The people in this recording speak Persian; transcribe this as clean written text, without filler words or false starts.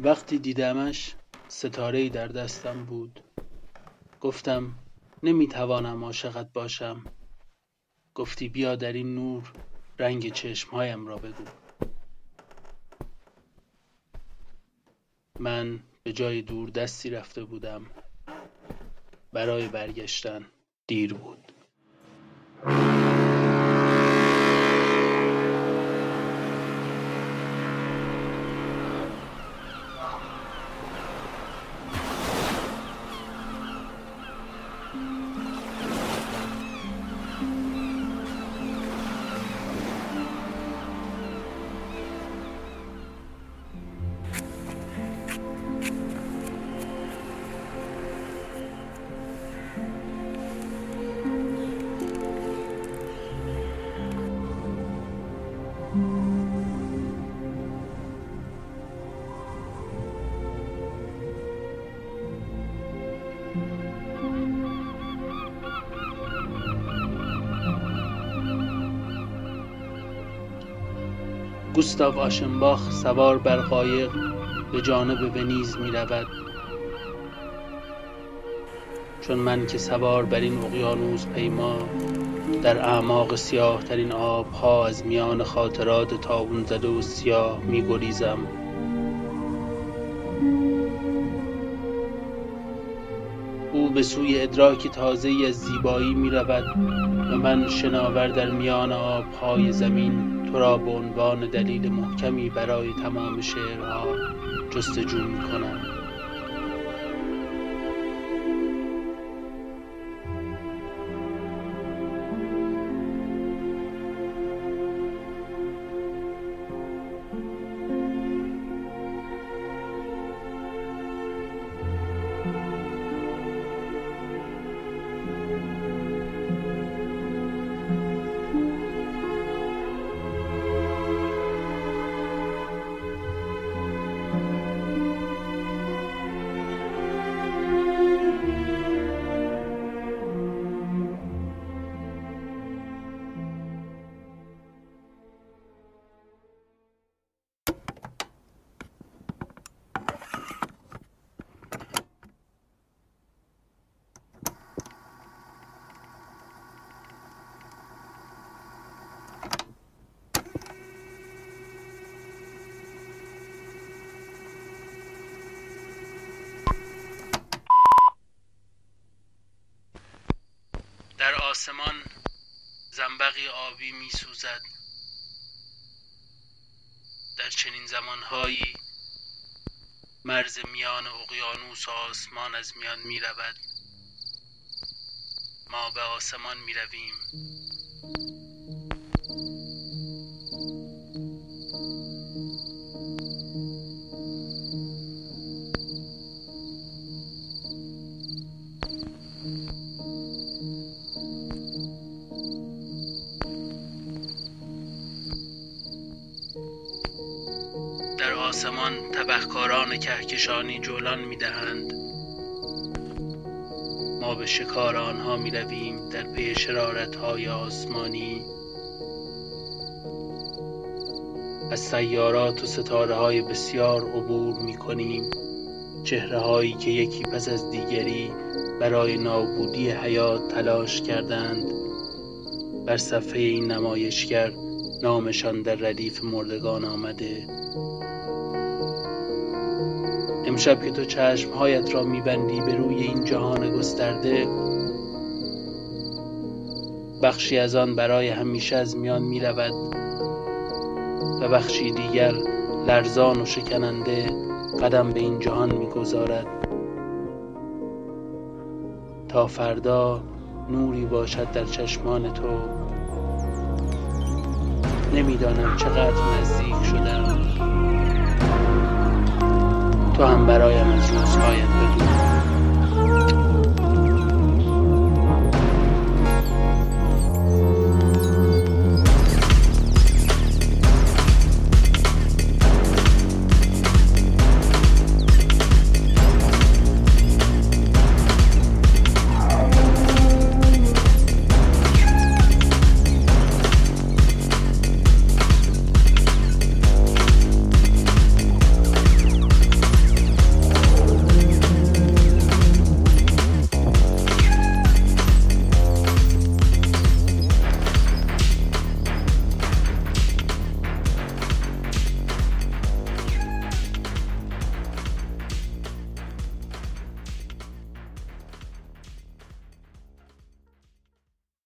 وقتی دیدمش ستاره‌ای در دستم بود. گفتم نمیتوانم عاشقت باشم. گفتی بیا در این نور رنگ چشمهایم را بگو. من به جای دور دستی رفته بودم. برای برگشتن دیر بود. گوستاف آشنباخ سوار بر قایق به جانب ونیز می رود. چون من که سوار بر این اقیانوس پیما در اعماق سیاه ترین آبها از میان خاطرات تابون زده و سیاه می گریزم. او به سوی ادراک تازه‌ای از زیبایی می رود و من شناور در میان آبهای زمین تو را به عنوان دلیل محکمی برای تمام شعرها جستجو می‌کنم. آسمان زنبقی آبی می سوزد. در چنین زمانهایی مرز میان اقیانوس و آسمان از میان می رود. ما به آسمان می رویم. آسمان تبهکاران کهکشانی جولان می‌دهند. ما به شکار آنها می‌رویم در پی شرارت‌های آسمانی. از سیارات و ستاره‌های بسیار عبور می‌کنیم. چهره‌هایی که یکی پس از دیگری برای نابودی حیات تلاش کردند. بر صفحه این نمایشگر نامشان در ردیف مردگان آمده. امشب که تو چشمهایت را میبندی به روی این جهان گسترده، بخشی از آن برای همیشه از میان میرود و بخشی دیگر لرزان و شکننده قدم به این جهان میگذارد. تا فردا نوری باشد در چشمان تو. نمیدانم چقدر نزدیک شدم. تو هم برایم از روزهایت بگو.